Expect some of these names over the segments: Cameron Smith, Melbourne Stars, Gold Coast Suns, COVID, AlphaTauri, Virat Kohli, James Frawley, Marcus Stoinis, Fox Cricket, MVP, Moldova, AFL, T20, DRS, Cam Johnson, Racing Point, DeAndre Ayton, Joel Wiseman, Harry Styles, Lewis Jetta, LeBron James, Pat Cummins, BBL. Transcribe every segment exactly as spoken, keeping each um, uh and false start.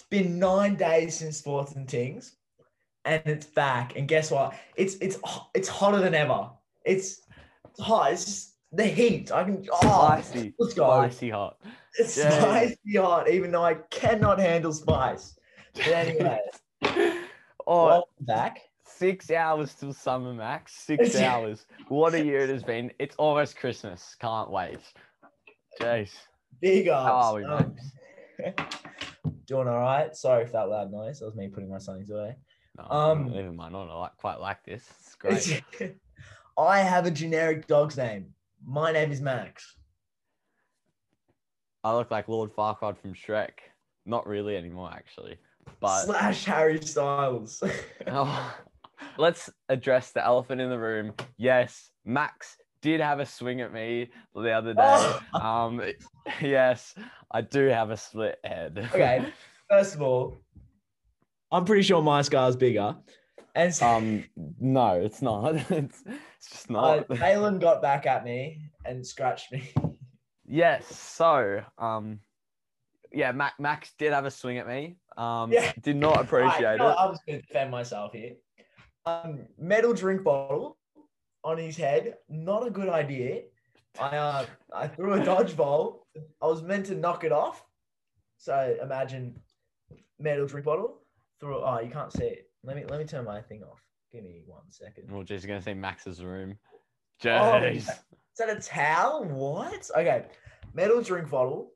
It's been nine days since Sports and Things, and it's back. And guess what? It's it's it's hotter than ever. It's, it's hot. It's just the heat. I can oh, spicy. Let's go. Spicy hot. It's yeah. spicy hot. Even though I cannot handle spice. But anyway, oh, welcome back. Six hours till summer, Max. Six hours. What a year it has been. It's almost Christmas. Can't wait. Jeez. Big ups. How are we, um, Max? Doing all right. Sorry for that loud noise. That was me putting my sunnies away. No, um, never mind. I don't quite like this. It's great. I have a generic dog's name. My name is Max. I look like Lord Farquaad from Shrek. Not really anymore, actually. But slash Harry Styles. oh. Let's address the elephant in the room. Yes, Max did have a swing at me the other day. Oh. Um, yes, I do have a split head. Okay, first of all, I'm pretty sure my scar's bigger. And so, um, no, it's not. It's, it's just not. Uh, Aylin got back at me and scratched me. Yes, so um, yeah, Max, Max did have a swing at me. Um, yeah. Did not appreciate I, it. No, I was going to defend myself here. Um, metal drink bottle on his head. Not a good idea. I uh, I threw a dodgeball. I was meant to knock it off. So imagine metal drink bottle. Threw. Oh, you can't see it. Let me let me turn my thing off. Give me one second. Oh, geez, you're gonna say Max's room. Jeez. Oh, is that a towel? What? Okay. Metal drink bottle.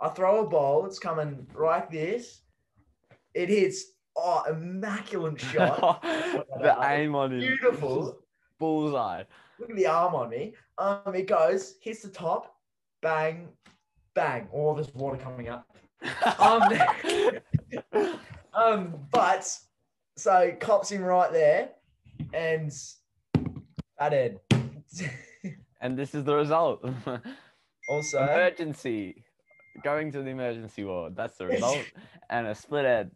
I throw a ball. It's coming like this. It hits. Oh, immaculate shot. The aim on him. Beautiful. Bullseye. Look at the arm on me. Um, it goes, hits the top, bang, bang. All this water coming up. Um, um, but, so, cops him right there, and that in. And this is the result. Also. Emergency. Going to the emergency ward. That's the result. And a split head.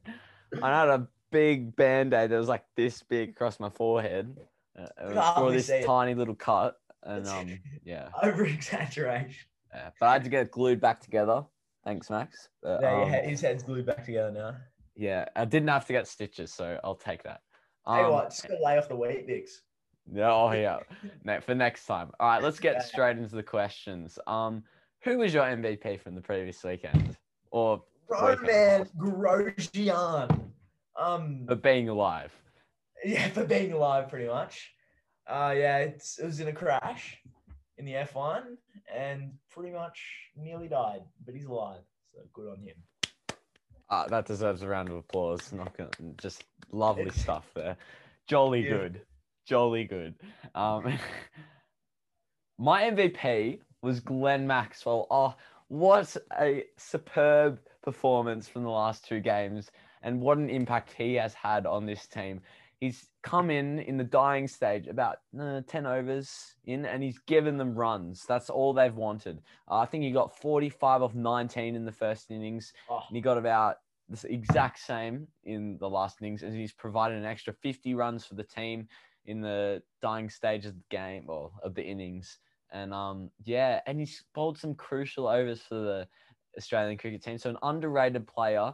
I had a big band-aid that was like this big across my forehead. Uh, it was for this tiny it. little cut. And um, yeah. Over-exaggeration. Yeah, but I had to get it glued back together. Thanks, Max. Uh, yeah, um, his head's glued back together now. Yeah, I didn't have to get stitches, so I'll take that. Um, hey, what? Just gonna lay off the weight, Dix. No, oh, yeah. No, for next time. All right, let's get straight into the questions. Um, who was your M V P from the previous weekend? Or... Romain Grosjean. Um, for being alive. Yeah, for being alive, pretty much. Uh, yeah, it's, it was in a crash in the F one and pretty much nearly died, but he's alive, so good on him. Uh, that deserves a round of applause. Not gonna, just lovely stuff there. Jolly yeah. good. Jolly good. Um, my M V P was Glenn Maxwell. Oh, what a superb performance from the last two games, and what an impact he has had on this team. He's come in in the dying stage, about uh, ten overs in, and he's given them runs. That's all they've wanted. Uh, I think he got forty-five off nineteen in the first innings, oh. and he got about the exact same in the last innings, and he's provided an extra fifty runs for the team in the dying stage of the game, or of the innings. And um, yeah, and he's bowled some crucial overs for the Australian cricket team. So an underrated player,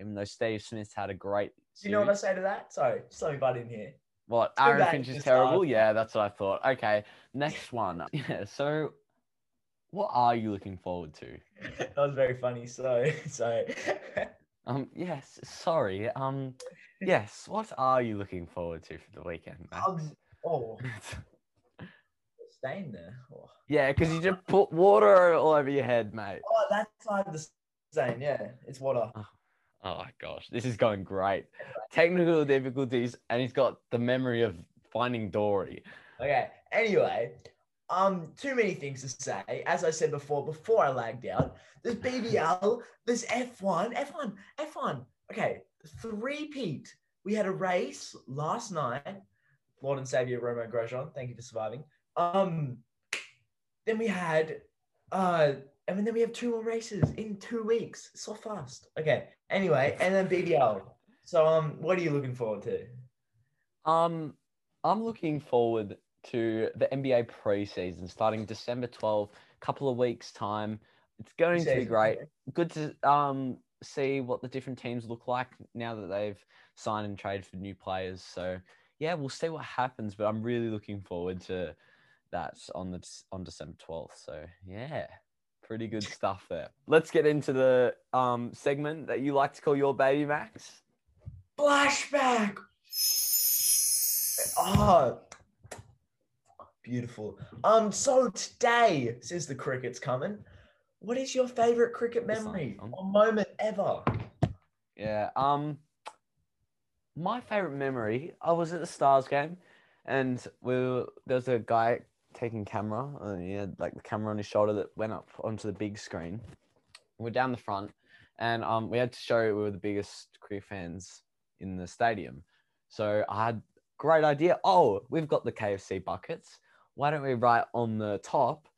even though Steve Smith had a great series. Do you know what I say to that? Sorry, just let me butt in here. What, Aaron Finch is terrible? Start. Yeah, that's what I thought. Okay, next one. Yeah, so what are you looking forward to? That was very funny. So, so. um, yes, sorry. Um, yes, what are you looking forward to for the weekend, Max? Um, oh, stain there. Oh. Yeah, because you just put water all over your head, mate. Oh, that's like the stain. Yeah, it's water. Oh. Oh, my gosh. This is going great. Technical difficulties, and he's got the memory of Finding Dory. Okay. Anyway, um, too many things to say. As I said before, before I lagged out, there's B B L, there's F one, F one, F one. Okay, three-peat. We had a race last night. Lord and Saviour Romain Grosjean, thank you for surviving. Um, then we had... uh. I mean, then we have two more races in two weeks. So fast. Okay. Anyway, and then B B L. So, um, what are you looking forward to? Um, I'm looking forward to the N B A preseason starting December twelfth, couple of weeks time. It's going to be great. Good to um see what the different teams look like now that they've signed and traded for new players. So yeah, we'll see what happens, but I'm really looking forward to that on the on December twelfth. So yeah, pretty good stuff there. Let's get into the um segment that you like to call your baby, Max. Flashback. Oh, beautiful. Um, so today, since the cricket's coming, what is your favorite cricket memory or moment ever? Yeah, um, my favorite memory, I was at the Stars game and we were, there was a guy taking camera, and he had like the camera on his shoulder that went up onto the big screen. We're down the front and um, we had to show we were the biggest cricket fans in the stadium. So I had great idea. Oh, we've got the K F C buckets. Why don't we write on the top,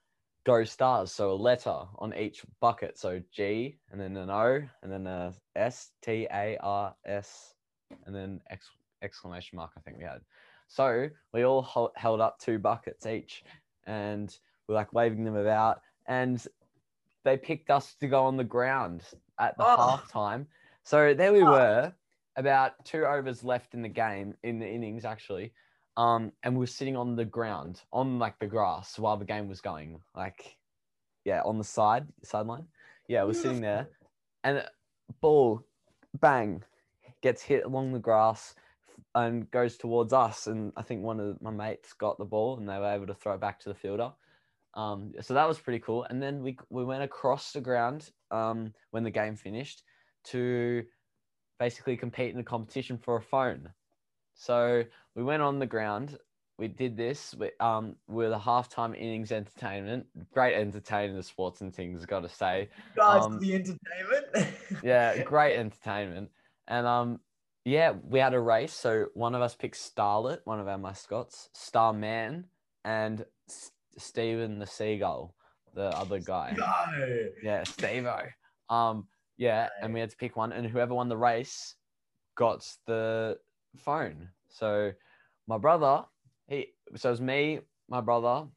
Go Stars? So a letter on each bucket. So G and then an O and then a S, T, A, R, S, and then ex- exclamation mark, I think we had. So we all hold, held up two buckets each and we're like waving them about, and they picked us to go on the ground at the oh. halftime. So there we oh. were. About two overs left in the game, in the innings, actually. Um, and we were sitting on the ground, on, like, the grass while the game was going. Like, yeah, on the side, sideline. Yeah, we're sitting there. And ball, bang, gets hit along the grass and goes towards us. And I think one of my mates got the ball and they were able to throw it back to the fielder. Um, so that was pretty cool. And then we, we went across the ground um, when the game finished to basically compete in a competition for a phone. So we went on the ground. We did this. We, um, we're the halftime innings entertainment. Great entertainment, the sports and things, got to say. Guys, um, the entertainment. Yeah, great entertainment. And um, yeah, we had a race. So one of us picked Starlet, one of our mascots, Starman, and S- Steven the Seagull, the other guy. No. Yeah, Steve-O. Um, Yeah, and we had to pick one, and whoever won the race got the phone. So my brother, he so it was me, my brother,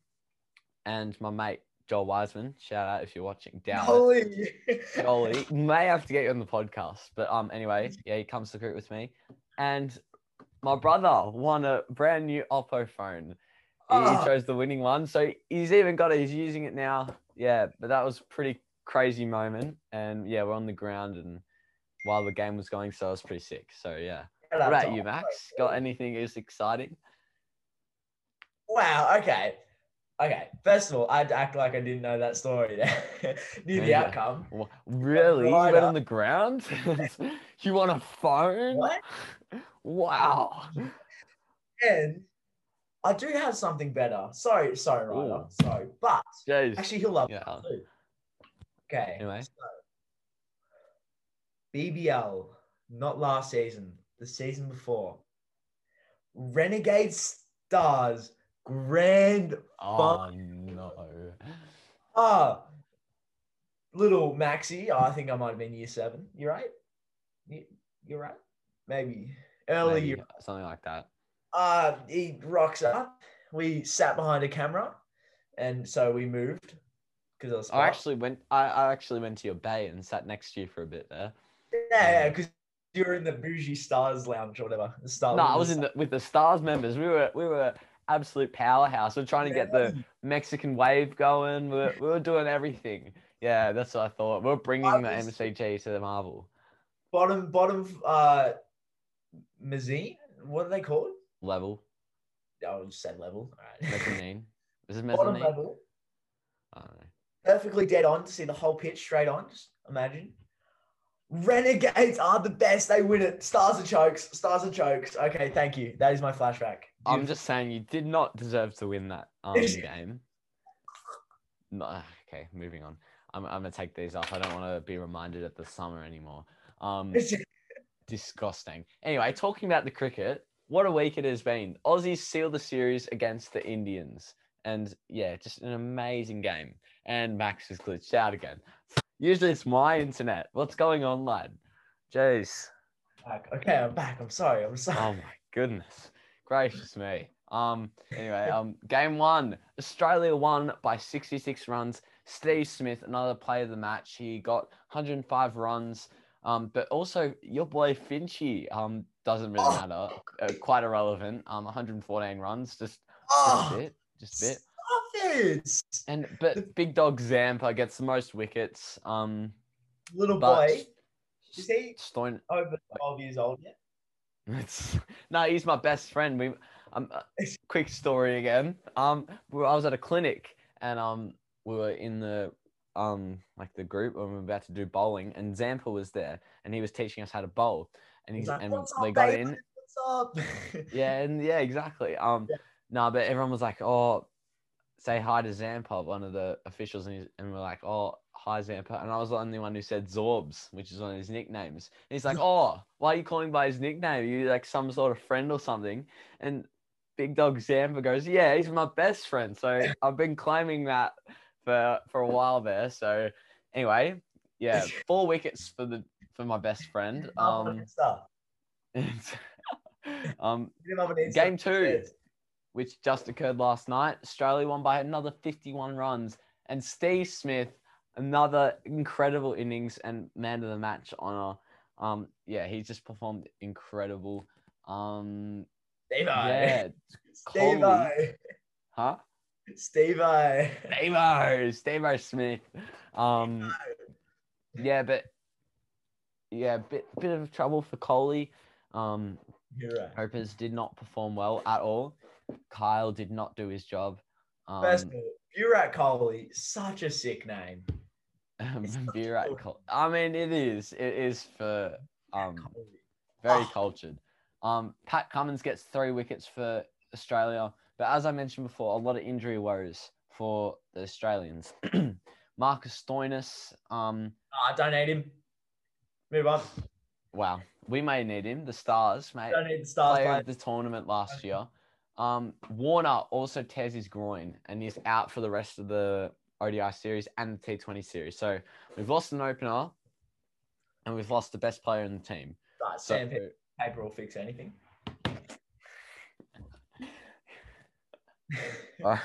and my mate, Joel Wiseman. Shout out if you're watching. Jolie. Jolie. May have to get you on the podcast. But um, anyway, yeah, he comes to cricket with me. And my brother won a brand new Oppo phone. Oh. He chose the winning one. So he's even got it. He's using it now. Yeah, but that was pretty crazy moment, and yeah, we're on the ground and while the game was going, so I was pretty sick. So yeah, what about you, Max? Got anything as exciting? Wow. Okay. Okay. First of all, I'd act like I didn't know that story. Knew yeah. the outcome. Really? You went on the ground? You want a phone? What? Wow. And I do have something better. Sorry, sorry, Ryder. Sorry, but Jeez. Actually, he'll love yeah. it too. Okay, anyway. So B B L, not last season, the season before. Renegade Stars Grand Final. Oh, no. Oh, little Maxi. Oh, I think I might have been year seven. You're right. You, you're right. Maybe. Early Maybe, year. Something like that. Uh, he rocks up. We sat behind a camera, and so we moved. I, was I actually went. I, I actually went to your bay and sat next to you for a bit there. Yeah, yeah, because you were in the bougie Stars lounge or whatever. The Star. No, I was in the, with the Stars members. We were we were absolute powerhouse. We we're trying to get the Mexican wave going. We were, we were doing everything. Yeah, that's what I thought. We we're bringing the M C G to the Marvel. Bottom bottom uh, mezzanine. What are they called? Level. Oh, I just said level. All right. Mezzanine. Is it mezzanine? Bottom level. I don't know. Perfectly dead on to see the whole pitch straight on. Just imagine. Renegades are the best. They win it. Stars are chokes. Stars are chokes. Okay, thank you. That is my flashback. Beautiful. I'm just saying you did not deserve to win that um, game. No, okay, moving on. I'm, I'm going to take these off. I don't want to be reminded of the summer anymore. Um, disgusting. Anyway, talking about the cricket, what a week it has been. Aussies sealed the series against the Indians. And yeah, just an amazing game. And Max has glitched out again. Usually it's my internet. What's going on, lad? Jeez. Okay, I'm back. I'm sorry. I'm sorry. Oh my goodness. Gracious me. Um. Anyway, um. Game one. Australia won by sixty-six runs. Steve Smith, another player of the match. He got one hundred five runs. Um, but also your boy Finchy um doesn't really oh. matter. Uh, quite irrelevant. Um, one hundred fourteen runs, just, oh. just a bit, just a bit. It. And but big dog Zampa gets the most wickets. Um, little boy, is he Stoin- over twelve years old yet? It's, no, he's my best friend. We um, uh, quick story again. Um, we were, I was at a clinic and um, we were in the um, like the group and we were about to do bowling and Zampa was there and he was teaching us how to bowl and he's like, and what's up, they got baby? in. What's up? yeah, and yeah, exactly. Um, yeah. no, nah, but everyone was like, oh. say hi to Zampa, one of the officials, and, he's, and we're like, oh, hi, Zampa. And I was the only one who said Zorbs, which is one of his nicknames. And he's like, oh, why are you calling by his nickname? Are you like some sort of friend or something? And big dog Zampa goes, yeah, he's my best friend. So I've been claiming that for for a while there. So anyway, yeah, four wickets for the for my best friend. Um, um game two, which just occurred last night. Australia won by another fifty-one runs. And Steve Smith, another incredible innings and man of the match honour. Um, yeah, he just performed incredible. Um, Steve-o. Yeah. Steve-o. Huh? Steve-o. Steve-o. Steve-o Smith. Um, yeah, but... Yeah, bit, bit of trouble for Kohli. Um, right. Hopers did not perform well at all. Kyle did not do his job. Um, First of all, Virat Kohli, such a sick name. Um, Virat Kohli. I mean, it is. It is for um, very oh. cultured. Um, Pat Cummins gets three wickets for Australia. But as I mentioned before, a lot of injury woes for the Australians. Marcus Stoinis. Um, oh, I don't need him. Move on. Wow. We may need him. The Stars, mate. Don't need the Stars, Player mate. of the tournament last year. Um, Warner also tears his groin and he's out for the rest of the O D I series and the T twenty series. So we've lost an opener and we've lost the best player in the team. Right, so, sandpaper will fix anything. uh,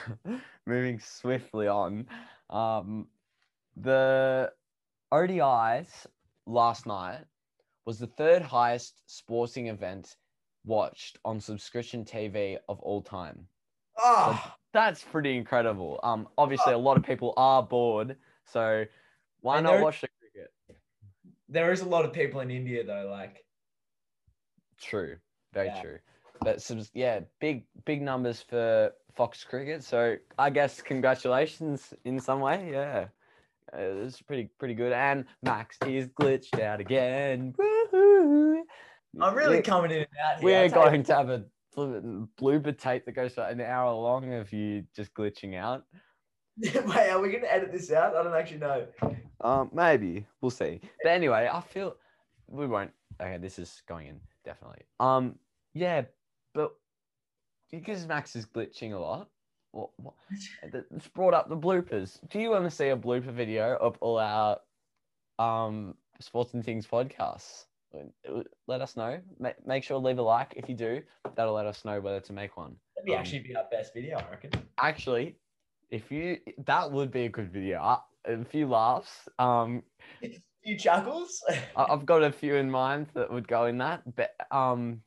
moving swiftly on. Um, the O D Is last night was the third highest sporting event watched on subscription T V of all time. Oh, so that's pretty incredible. Um, obviously a lot of people are bored, so why not watch the cricket? There is a lot of people in India though, like. True, very yeah. true. But some, yeah, big big numbers for Fox Cricket. So I guess congratulations in some way. Yeah, uh, it's pretty pretty good. And Max is glitched out again. Woohoo! I'm really we're, coming in and out here. We're going to have a blooper tape that goes for an hour long of you just glitching out. Wait, are we going to edit this out? I don't actually know. Um, maybe. We'll see. But anyway, I feel... We won't. Okay, this is going in, definitely. Um, yeah, but because Max is glitching a lot, what, what, it's brought up the bloopers. Do you want to see a blooper video of all our um, Sports and Things podcasts? Let us know. Make sure leave a like if you do. That'll let us know whether to make one. That'd be um, actually be our best video, I reckon. Actually, if you that would be a good video. Uh, a few laughs, um, a few chuckles. I've got a few in mind that would go in that. But um,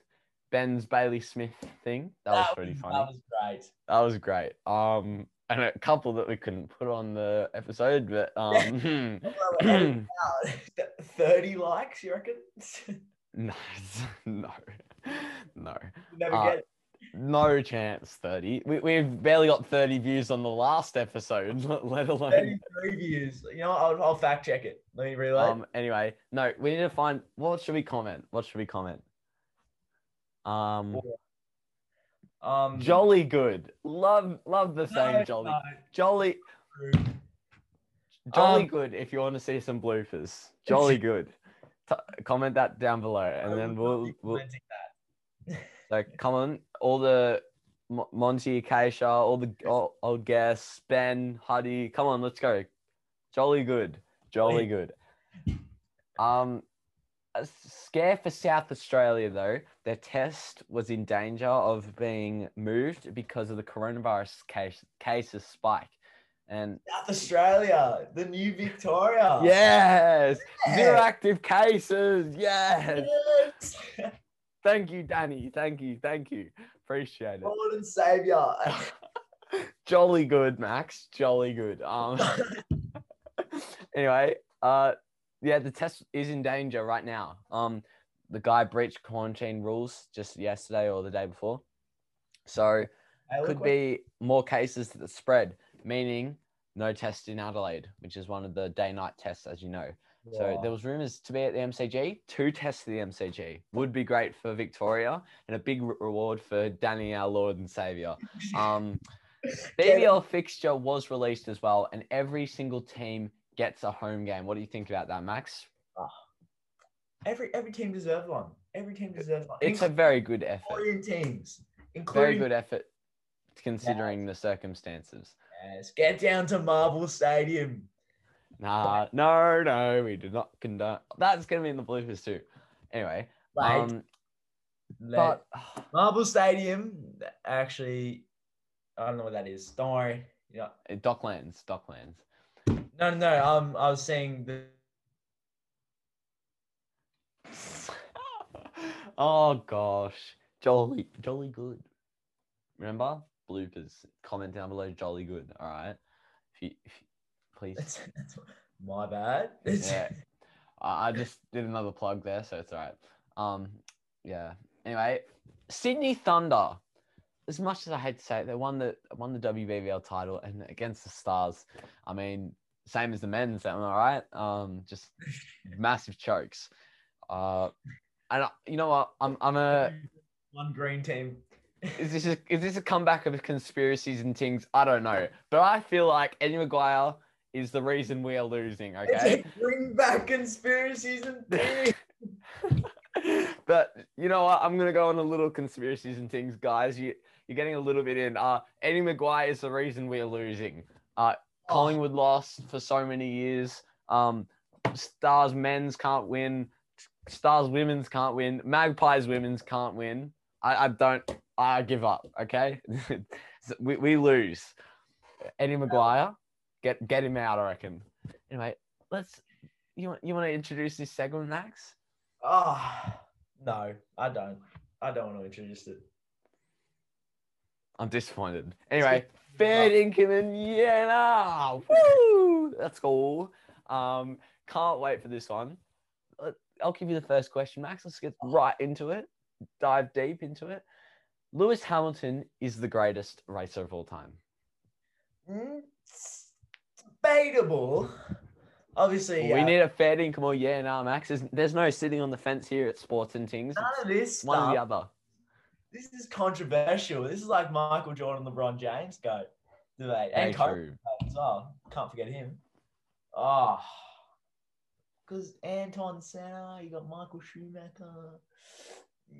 Ben's Bailey Smith thing that, that was pretty was, funny. That was great. That was great. Um, and a couple that we couldn't put on the episode, but um. thirty likes, you reckon? no, no, no. Never uh, get no chance. Thirty. We, we've barely got thirty views on the last episode, let alone thirty-three views. You know, I'll, I'll fact check it. Let me relay. Um. Anyway, no. We need to find. What should we comment? What should we comment? Um. Um. Jolly good. Love, love the same no, jolly. No. Jolly. Jolly um, good if you want to see some bloopers. Jolly good. T- comment that down below and then we'll... we'll so come on, all the M- Monty, Keisha, all the all, old guests, Ben, Huddy, come on, let's go. Jolly good. Jolly good. Um, a scare for South Australia though. Their test was in danger of being moved because of the coronavirus case, cases spike. And South Australia, the new Victoria. Yes. yes. Zero active cases. Yes. yes. Thank you, Danny. Thank you. Thank you. Appreciate it. Lord and Savior. Jolly good, Max. Jolly good. Um. Anyway, uh, yeah, the test is in danger right now. Um, the guy breached quarantine rules just yesterday or the day before. So could be more cases that spread, meaning no test in Adelaide, which is one of the day-night tests, as you know. Yeah. So there was rumours to be at the M C G, two tests at the M C G. Would be great for Victoria and a big reward for Danny, our Lord and Saviour. Um, B B L fixture was released as well, and every single team gets a home game. What do you think about that, Max? Oh, every every team deserves one. Every team deserves one. It's a very good effort. Korean teams. Including- very good effort, considering yes. the circumstances. Yes, get down to Marvel Stadium. Nah, no, no, we did not condone. That's going to be in the bloopers too. Anyway. Late. Um, Late. But Marvel Stadium, actually, I don't know what that is. Don't worry. Yeah. Docklands, Docklands. No, no, no. Um, I was saying the... Oh, gosh. Jolly, jolly good. Remember? Bloopers. Comment down below, jolly good. All right. If you, if you please. That's, that's my bad. Yeah. I just did another plug there, so it's all right. Um, yeah. Anyway, Sydney Thunder. As much as I hate to say it, they won the won the W B B L title and against the Stars. I mean, same as the men's, that one, all right? Um, just massive chokes. Uh, and I, you know what? I'm I'm a one green team. Is this a, is this a comeback of conspiracies and things? I don't know, but I feel like Eddie Maguire is the reason we are losing. Okay, bring back conspiracies and things. But you know what? I'm gonna go on a little conspiracies and things, guys. You you're getting a little bit in. Uh, Eddie Maguire is the reason we are losing. Uh, Collingwood oh. lost for so many years. Um, Stars men's can't win. Stars women's can't win. Magpies women's can't win. I, I don't. I give up. Okay, we we lose. Eddie Maguire, get get him out. I reckon. Anyway, let's. You want you want to introduce this segment, Max? Oh, no, I don't. I don't want to introduce it. I'm disappointed. Anyway, Baird Inkham and Yenna. Woo! That's cool. Um, can't wait for this one. I'll give you the first question, Max. Let's get right into it. Dive deep into it. Lewis Hamilton is the greatest racer of all time. It's debatable. Obviously, we yeah. need a fair dinkum or yeah, nah, Max. There's, there's no sitting on the fence here at Sports and Things. None it's of this One stuff. Or the other. This is controversial. This is like Michael Jordan, LeBron James go debate. And Kobe as well. Can't forget him. Oh. Because Ayrton Senna, you got Michael Schumacher. I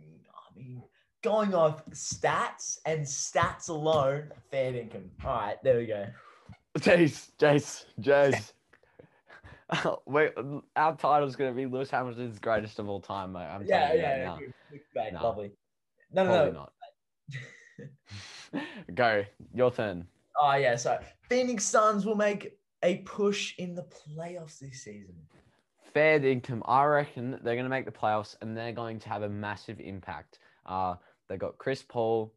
mean, going off stats and stats alone, fair income. All right, there we go. Jace, Jace, Jace. Wait, our title's going to be Lewis Hamilton's greatest of all time, mate. I'm yeah, telling yeah, you right yeah. Now. No. Lovely. No, no, Probably no. Not. Go, your turn. Oh, yeah, so Phoenix Suns will make a push in the playoffs this season. Fair income. I reckon they're going to make the playoffs and they're going to have a massive impact. Uh, they got Chris Paul.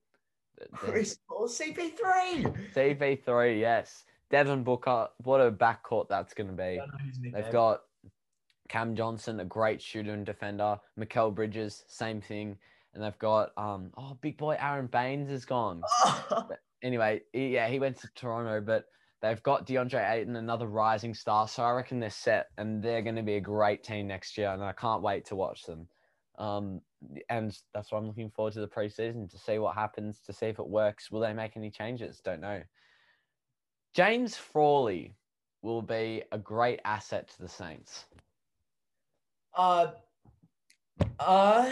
Chris Paul, C P three. C P three, yes. Devin Booker, what a backcourt that's going to be. They've got Cam Johnson, a great shooter and defender. Mikel Bridges, same thing. And they've got, um, oh, big boy Aaron Baines is gone. Anyway, yeah, he went to Toronto, but they've got DeAndre Ayton, another rising star. So I reckon they're set and they're going to be a great team next year. And I can't wait to watch them. Um, and that's why I'm looking forward to the preseason to see what happens, to see if it works. Will they make any changes? Don't know. James Frawley will be a great asset to the Saints. Uh, uh,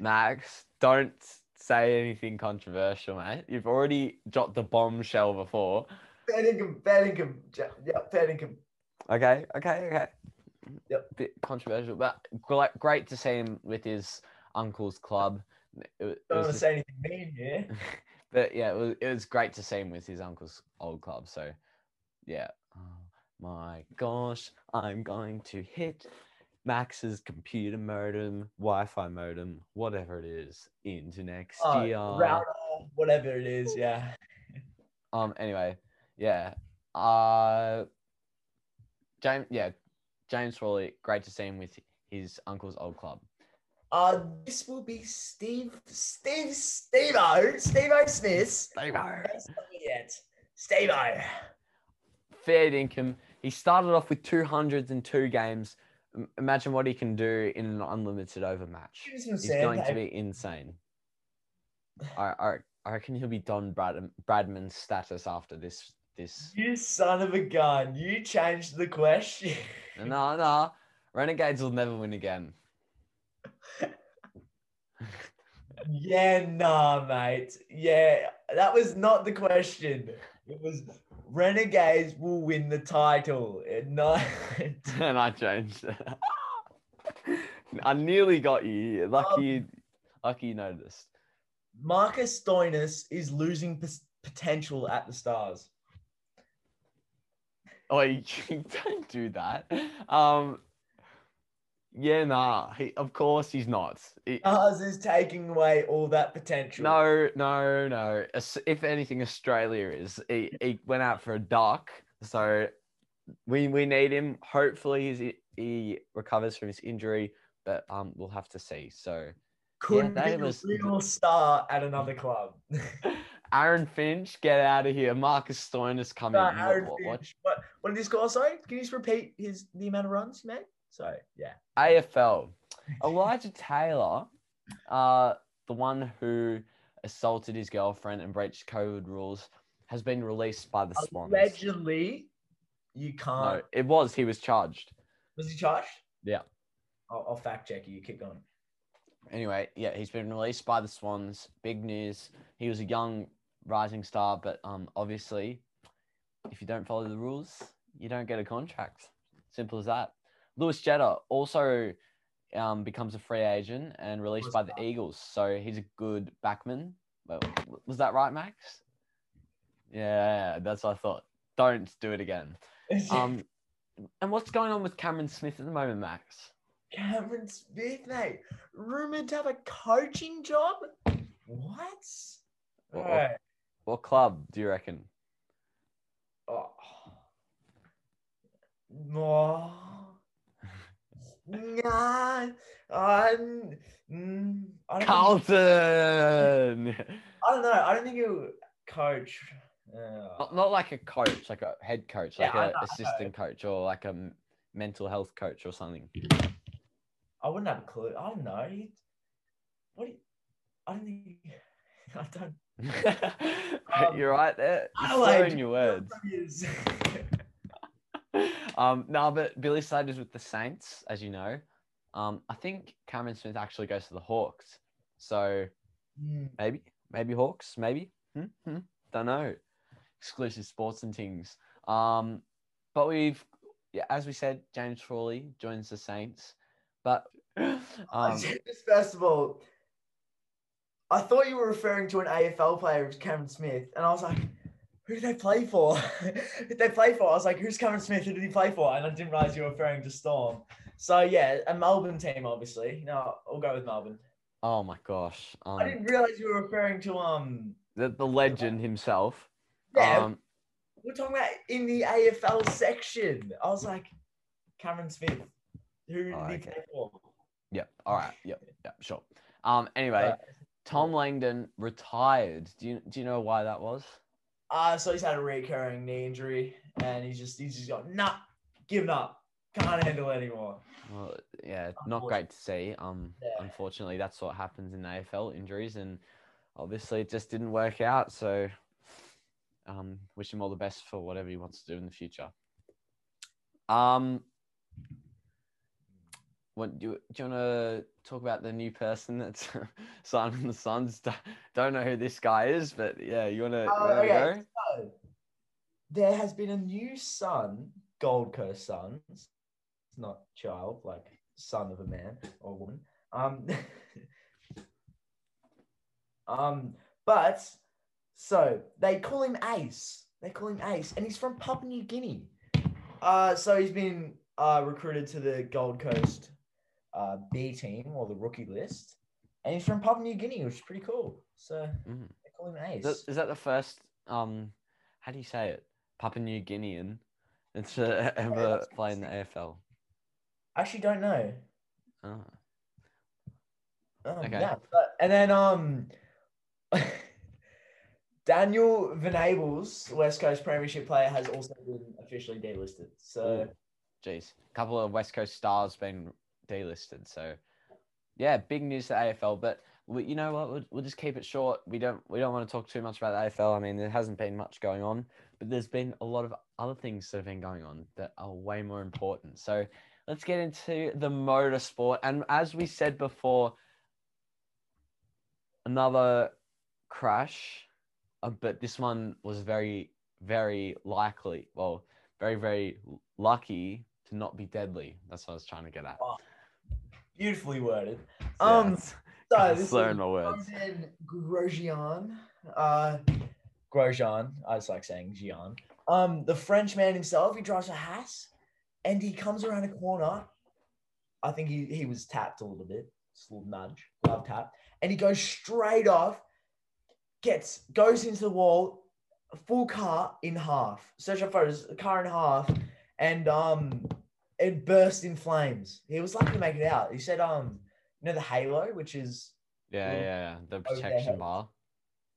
Max, don't say anything controversial, mate. You've already dropped the bombshell before. Fair income, fair income. Yeah, fair income. Okay, okay, okay. Yep. Bit controversial, but great to see him with his uncle's club. It, it don't want to say anything mean, yeah? But yeah, it was, it was great to see him with his uncle's old club. So yeah. Oh my gosh, I'm going to hit Max's computer modem, Wi-Fi modem, whatever it is, into next oh, year. Router, whatever it is, yeah. Um. Anyway, yeah. Uh. James, yeah, James Frawley. Great to see him with his uncle's old club. Uh, this will be Steve, Steve, Steve-O, Steve-O Smith. Steve-O. Steve-O. Fair income. He started off with two hundred and two games. Imagine what he can do in an unlimited over match. He's going to be insane. I, I, I reckon he'll be Don Brad, Bradman's status after this. This. You son of a gun. You changed the question. No, no. Renegades will never win again. Yeah, nah, mate. Yeah, that was not the question. It was Renegades will win the title. No. And I changed that. I nearly got you. Lucky, um, lucky you noticed. Marcus Stoinis is losing p- potential at the Stars. Oh, you don't do that. Um, yeah, nah. He, of course, he's not. It, Ours is taking away all that potential. No, no, no. If anything, Australia is. He, he went out for a duck, so we we need him. Hopefully, he's, he recovers from his injury, but um, we'll have to see. So, could yeah, be was, a real star at another club. Aaron Finch, get out of here. Marcus Stoinis coming. No, Aaron what, what, Finch. What, what did he score? Sorry, can you just repeat his the amount of runs he made? Sorry, yeah. A F L. Elijah Taylor, uh, the one who assaulted his girlfriend and breached COVID rules, has been released by the Swans. Allegedly, you can't. No, it was. He was charged. Was he charged? Yeah. I'll, I'll fact check you. You keep going. Anyway, yeah, he's been released by the Swans. Big news. He was a young rising star, but um, obviously, if you don't follow the rules, you don't get a contract. Simple as that. Lewis Jetta also um, becomes a free agent and released by the Eagles. So he's a good backman. Well, was that right, Max? Yeah, that's what I thought. Don't do it again. Um, and what's going on with Cameron Smith at the moment, Max? Cameron Smith, mate. Rumored to have a coaching job? What? What, right. what, what club do you reckon? Oh. No. Nah. Um, mm, I don't Carlton. Think, I don't know. I don't think he'll coach. Uh, not, not like a coach, like a head coach, like yeah, an assistant coach or like a m- mental health coach or something. I wouldn't have a clue. I don't know. What? Do you, I don't think. I don't. um, You're right there. You're slurring your words. um, no, but Billy Slater's with the Saints, as you know. Um, I think Cameron Smith actually goes to the Hawks. So mm. maybe, maybe Hawks, maybe. Mm-hmm. Don't know. Exclusive sports and things. Um, but we've, yeah, as we said, James Frawley joins the Saints. But um, first of all, I thought you were referring to an A F L player, which is Cameron Smith, and I was like, "Who did they play for? who did they play for?" I was like, "Who's Cameron Smith? Who did he play for?" And I didn't realize you were referring to Storm. So yeah, a Melbourne team, obviously. No, I'll go with Melbourne. Oh my gosh! Um, I didn't realize you were referring to um the, the legend himself. Yeah, um, we're talking about in the A F L section. I was like, Cameron Smith. Who did oh, he okay. play for? Yep. All right. Yep. Yep. Sure. Um. Anyway, uh, Tom Langdon retired. Do you do you know why that was? Uh so he's had a recurring knee injury, and he's just he's just got nah, giving up, can't handle it anymore. Well, yeah, not great to see. Um, yeah. Unfortunately, that's what happens in A F L injuries, and obviously it just didn't work out. So, um, wish him all the best for whatever he wants to do in the future. Um. What, do, you, do you want to talk about the new person that's signed on the Suns? Don't know who this guy is, but yeah, you want to uh, okay. go? So, there has been a new Sun, Gold Coast Suns, not child, like son of a man or woman. Um, um, but So they call him Ace. They call him Ace, and he's from Papua New Guinea. Uh, so he's been uh, recruited to the Gold Coast uh, B team, or the rookie list, and he's from Papua New Guinea, which is pretty cool. So mm. they call him Ace. Is that, is that the first, um, how do you say it, Papua New Guinean to ever yeah, play in the A F L? I actually don't know. Oh. Um, okay. Yeah, but, and then... um. Daniel Venables, West Coast Premiership player, has also been officially delisted. So, jeez, a couple of West Coast stars been delisted. So, yeah, big news to the A F L. But we, you know what? We'll, we'll just keep it short. We don't we don't want to talk too much about the A F L. I mean, there hasn't been much going on, but there's been a lot of other things that have been going on that are way more important. So, let's get into the motorsport. And as we said before, another crash. Uh, but this one was very, very likely. Well, very, very lucky to not be deadly. That's what I was trying to get at. Oh, beautifully worded. Um, yeah. so this is Romain Grosjean. Uh, Grosjean. I just like saying Gian. Um, the French man himself. He drives a Haas, and he comes around a corner. I think he he was tapped a little bit. Just a little nudge, glove tap, and he goes straight off. Gets goes into the wall, full car in half. Search up photos, car in half, and um, it burst in flames. He was lucky to make it out. He said, um, you know the halo, which is yeah, yeah, yeah, the protection bar.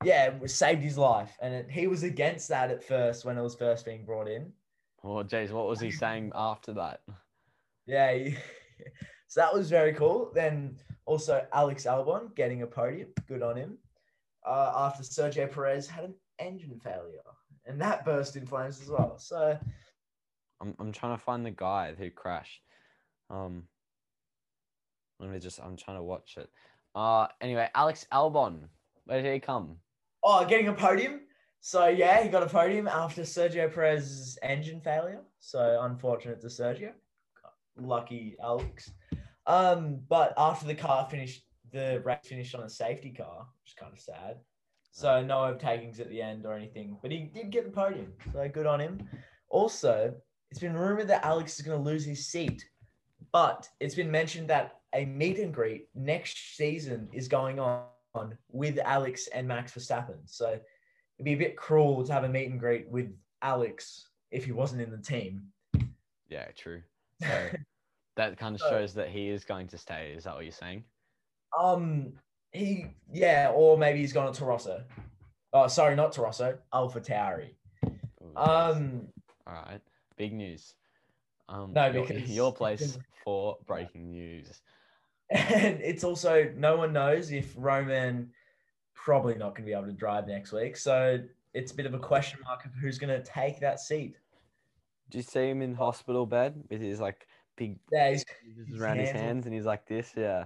Yeah, it saved his life, and it, he was against that at first when it was first being brought in. Oh, geez, what was he saying after that? Yeah, he, so that was very cool. Then also Alex Albon getting a podium, good on him. Uh, after Sergio Perez had an engine failure, and that burst in flames as well. So, I'm I'm trying to find the guy who crashed. Um, let me just I'm trying to watch it. Uh, anyway, Alex Albon, where did he come? Oh, getting a podium. So yeah, he got a podium after Sergio Perez's engine failure. So unfortunate to Sergio, lucky Alex. Um, but after the car finished. The race finished on a safety car, which is kind of sad. So no overtakings at the end or anything, but he did get the podium. So good on him. Also, it's been rumored that Alex is going to lose his seat, but it's been mentioned that a meet and greet next season is going on with Alex and Max Verstappen. So it'd be a bit cruel to have a meet and greet with Alex if he wasn't in the team. Yeah, true. So that kind of shows that he is going to stay. Is that what you're saying? Um, he, yeah, or maybe he's gone to Torosso. Oh, sorry, not Torosso, AlphaTauri. Um, all right, big news. Um, no, because your place for breaking news, and it's also no one knows if Roman probably not going to be able to drive next week, so it's a bit of a question mark of who's going to take that seat. Do you see him in hospital bed with his like big, yeah, he's, he's around his hands, hands and he's like this, yeah.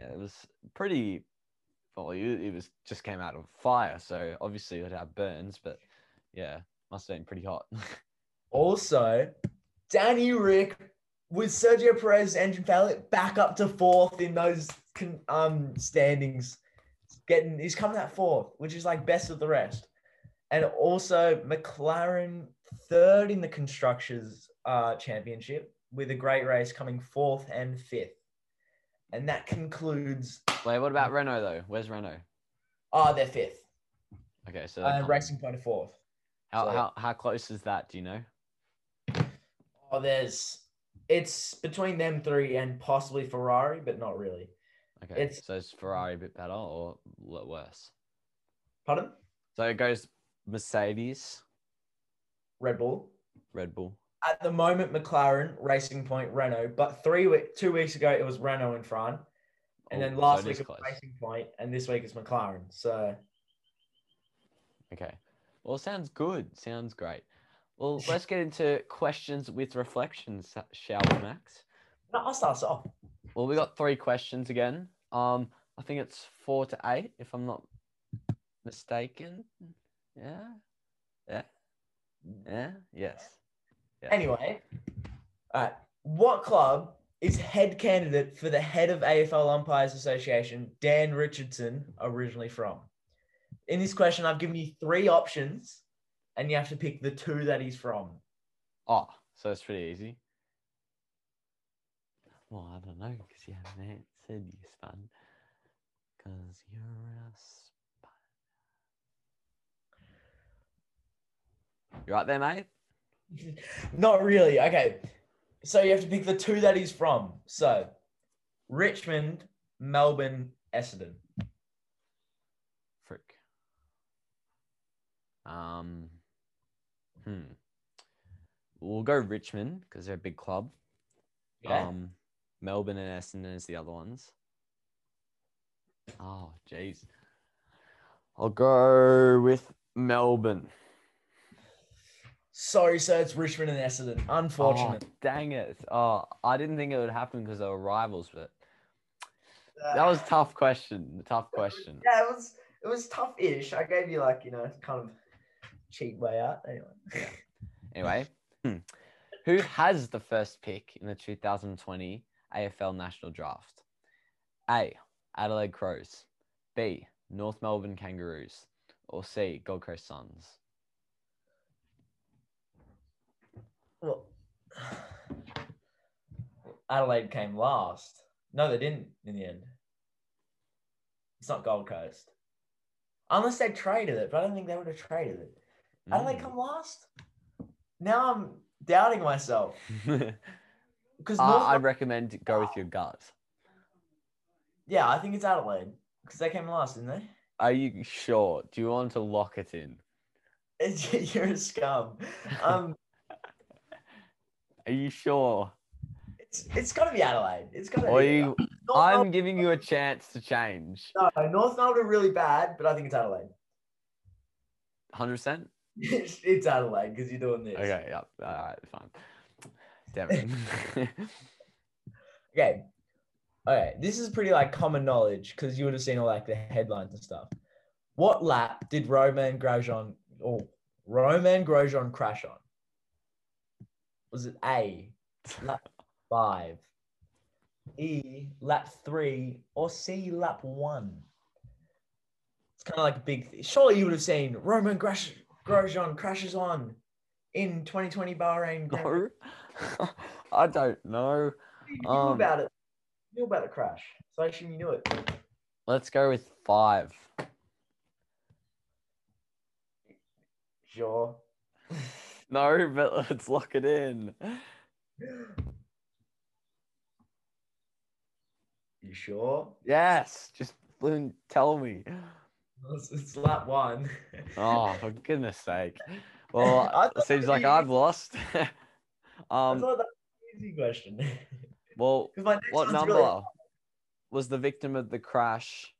It was pretty, well, it was just came out of fire, so obviously it had burns, but yeah, must have been pretty hot. Also, Danny Rick with Sergio Perez's engine failure back up to fourth in those um standings. Getting he's coming out fourth, which is like best of the rest, and also McLaren third in the constructors uh championship with a great race, coming fourth and fifth. And that concludes... Wait, what about Renault, though? Where's Renault? Oh, they're fifth. Okay, so... Uh, Racing Point of fourth. How, so, how how close is that? Do you know? Oh, there's... It's between them three and possibly Ferrari, but not really. Okay, it's, so is Ferrari a bit better or worse? Pardon? So it goes Mercedes. Red Bull. Red Bull. At the moment, McLaren, Racing Point, Renault. But three week, two weeks ago, it was Renault and Fran. And oh, then last so week, it was Racing Point. And this week, it's McLaren. So, okay. Well, sounds good. Sounds great. Well, let's get into questions with reflections, shall we, Max? No, I'll start us off. Well, we got three questions again. Um, I think it's four to eight, if I'm not mistaken. Yeah. Yeah. Yeah. Yes. Yeah. Anyway, all right. What club is head candidate for the head of A F L Umpires Association, Dan Richardson, originally from? in this question, I've given you three options and you have to pick the two that he's from. Oh, so it's pretty easy. Well, I don't know, because you haven't answered, you spun. Because you're a spun. You right there, mate? Not really. Okay. So you have to pick the two that he's from. So, Richmond, Melbourne, Essendon. Frick. Um, hmm. We'll go Richmond, because they're a big club. Okay. Um. Melbourne and Essendon is the other ones. Oh, jeez. I'll go with Melbourne. Sorry, sir. It's Richmond and Essendon. Unfortunate. Oh, dang it. Oh, I didn't think it would happen because they were rivals, but that was a tough question. Tough question. Yeah, it was, it was tough-ish. I gave you, like, you know, kind of cheap way out. Anyway. Yeah. Anyway. hmm. Who has the first pick in the two thousand twenty A F L National Draft? A. Adelaide Crows. B. North Melbourne Kangaroos. Or C. Gold Coast Suns. Well, Adelaide came last. No, they didn't in the end. It's not Gold Coast. Unless they traded it, but I don't think they would have traded it. Mm. Adelaide come last? Now I'm doubting myself. Because uh, I recommend go with your gut. Yeah, I think it's Adelaide because they came last, didn't they? Are you sure? Do you want to lock it in? You're a scum. Um, are you sure? It's it's got to be Adelaide. It's got to. be you, I'm Melbourne, giving you a chance to change. No, North Melbourne are really bad, but I think it's Adelaide. one hundred percent. It's Adelaide because you're doing this. Okay. Yep. All right. Fine. Damn it. Okay. Okay. This is pretty like common knowledge because you would have seen all like the headlines and stuff. What lap did Romain Grosjean or Romain Grosjean crash on? Was it A, lap five, E, lap three, or C, lap one? It's kind of like a big thing. Surely you would have seen Romain Grosjean. Grosjean crashes on in twenty twenty Bahrain. No, I don't know. You knew um, about it. You knew about the crash. So I assume you knew it. Let's go with five. Sure. No, but let's lock it in. You sure? Yes. Just tell me. It's lap one. Oh, for goodness sake. Well, it seems like I've lost. um, I thought that was an easy question. Well, what number really... was the victim of the crash?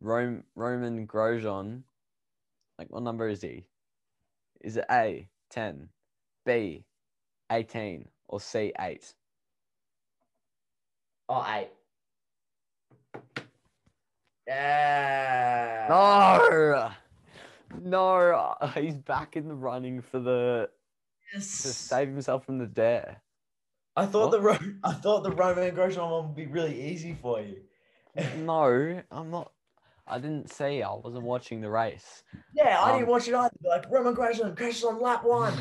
Rome, Romain Grosjean. Like, what number is he? Is it A, ten, B, eighteen, or C, eight? Oh, eight. Yeah. No, no, he's back in the running for the yes. to save himself from the dare. I thought what? the I thought the Romain Grosjean one would be really easy for you. No, I'm not. I didn't see. I wasn't watching the race. Yeah, I um, didn't watch it either. Like Romain Grosjean crashes on lap one.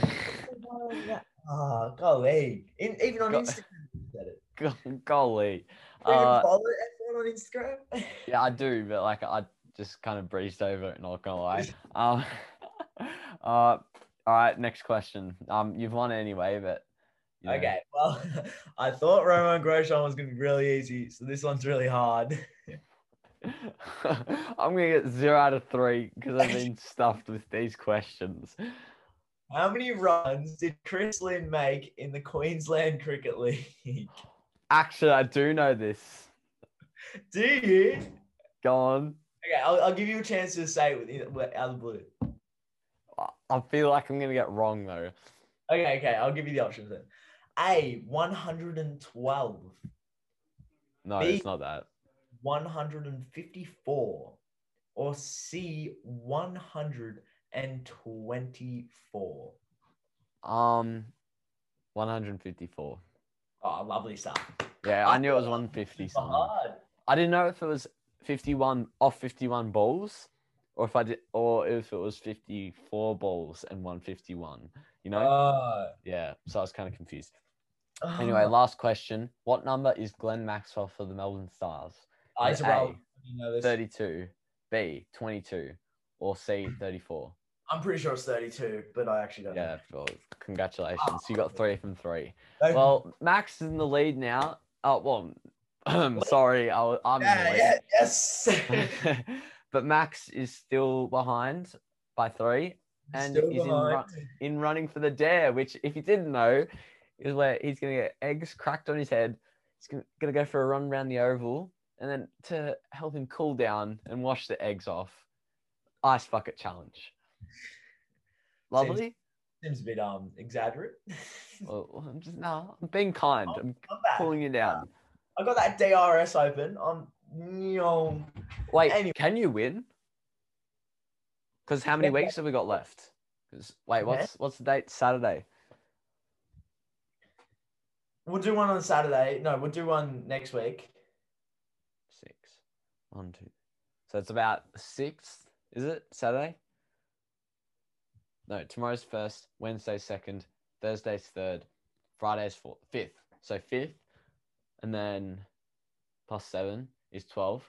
Oh, golly! In, even on go, Instagram, you said it. Go, golly. Do you even uh, follow everyone on Instagram? Yeah, I do, but like I just kind of breezed over it, not gonna lie. Um, uh, all right, next question. Um, you've won anyway, but you know. Okay. Well, I thought Romain Grosjean was gonna be really easy, so this one's really hard. I'm gonna get zero out of three because I've been stuffed with these questions. How many runs did Chris Lynn make in the Queensland Cricket League? Actually, I do know this. Do you? Go on. Okay, I'll, I'll give you a chance to say it with, with out of the blue. I feel like I'm going to get wrong, though. Okay, okay. I'll give you the options then. A, one hundred twelve. No, B, it's not that. one hundred fifty-four. Or C, one hundred twenty-four. Um, one hundred fifty-four. Oh, lovely stuff. Yeah, I knew it was one hundred fifty something. I didn't know if it was fifty-one off fifty-one balls or if I did, or if it was fifty-four balls and one fifty-one, you know? Uh, yeah, so I was kind of confused. Uh, anyway, last question. What number is Glenn Maxwell for the Melbourne Stars? I A, you know this. thirty-two, B, twenty-two, or C, thirty-four? I'm pretty sure it's thirty-two, but I actually don't yeah, know. Yeah, well, congratulations. Oh, you got three from three. Okay. Well, Max is in the lead now. Oh, well, um, sorry, I was, I'm yeah, in the lead. Yeah, yes. But Max is still behind by three. And still he's in, ru- in running for the dare, which, if you didn't know, is where he's going to get eggs cracked on his head. He's going to go for a run around the oval. And then to help him cool down and wash the eggs off, ice bucket challenge. Lovely. Seems, seems a bit um exaggerate. Well, I'm just no, I'm being kind. I'm, I'm cooling you down. I got that D R S open. I'm yo. Wait, anyway. Can you win? Because how many weeks have we got left? Because wait, what's what's the date? Saturday. We'll do one on Saturday. No, we'll do one next week. Six, one, two. So it's about sixth, is it? Saturday. No, tomorrow's first, Wednesday's second, Thursday's third, Friday's fourth, fifth. So fifth, and then plus seven is twelve.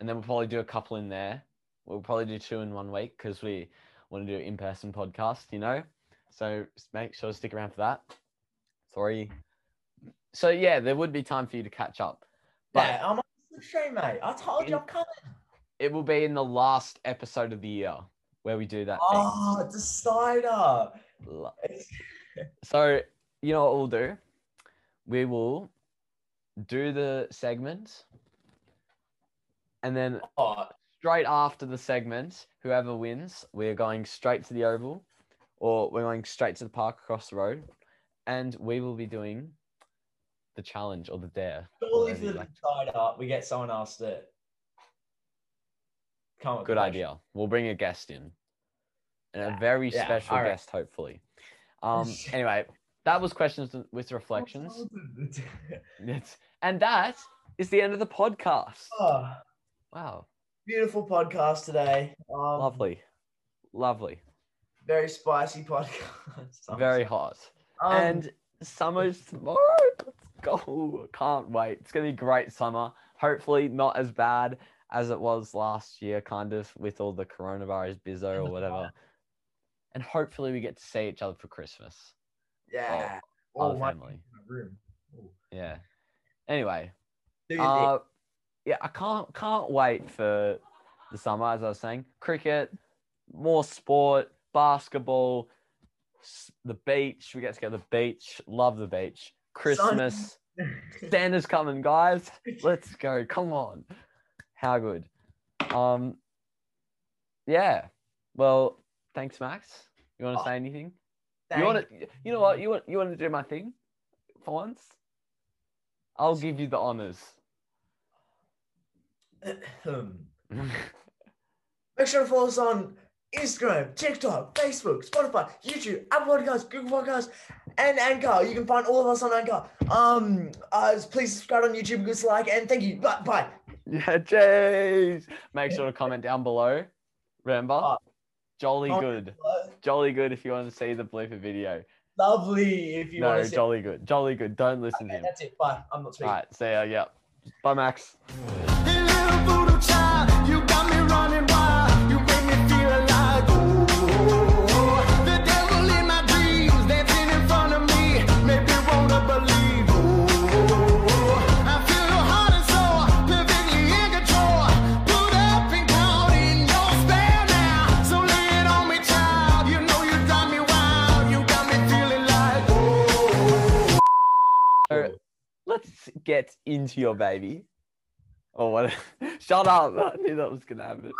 And then we'll probably do a couple in there. We'll probably do two in one week because we want to do an in-person podcast, you know? So make sure to stick around for that. Sorry. So, yeah, there would be time for you to catch up. But yeah, I'm on the show, mate. I told in, you I'm coming. It will be in the last episode of the year. Where we do that. Oh, thing. Decider. So, you know what we'll do? We will do the segment. And then oh. straight after the segment, whoever wins, we're going straight to the Oval or we're going straight to the park across the road. And we will be doing the challenge or the dare. Surely for the like. Decider, we get someone else that. Come Good idea. We'll bring a guest in. And yeah, a very yeah, special right. guest, hopefully. Um, anyway, that was Questions with Reflections. And that is the end of the podcast. Oh, wow. Beautiful podcast today. Um, Lovely. Lovely. Very spicy podcast. Very hot. Um, and summer's tomorrow. Let's go. Can't wait. It's going to be great summer. Hopefully not as bad as it was last year, kind of, with all the coronavirus bizzo or whatever. And hopefully we get to see each other for Christmas. Yeah. All family. Room. Yeah. Anyway. Uh, yeah, I can't can't wait for the summer, as I was saying. Cricket, more sport, basketball, the beach. We get to go to the beach. Love the beach. Christmas. Santa's coming, guys. Let's go. Come on. How good. Um, yeah. Well, thanks, Max. You want to oh, say anything? You want to, you know what? You want you want to do my thing for once? I'll give you the honors. Make sure to follow us on Instagram, TikTok, Facebook, Spotify, YouTube, Apple Podcasts, Google Podcasts, and Anchor. You can find all of us on Anchor. Um, uh, please subscribe on YouTube, give us a like, and thank you. Bye. Bye. Yeah, jeez. Make sure to comment down below. Remember, oh, jolly good. Below. Jolly good if you want to see the blooper video. Lovely if you no, want to see. No, jolly good. Jolly good. Don't listen okay, to him. That's it. Bye. I'm not speaking. All right. See ya. Yeah. Bye, Max. Hey, little voodoo child, you got me running wild. You make me feel alive. Ooh, the devil in my dreams, that's in front of me. Maybe won't I believe. Let's get into your baby. Oh, what? Shut up. I knew that was going to happen.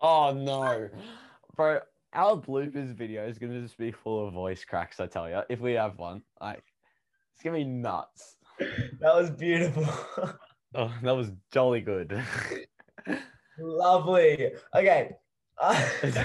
Oh, no. Bro, our bloopers video is going to just be full of voice cracks, I tell you, if we have one. Like, it's going to be nuts. That was beautiful. Oh, that was jolly good. Lovely. Okay. Uh-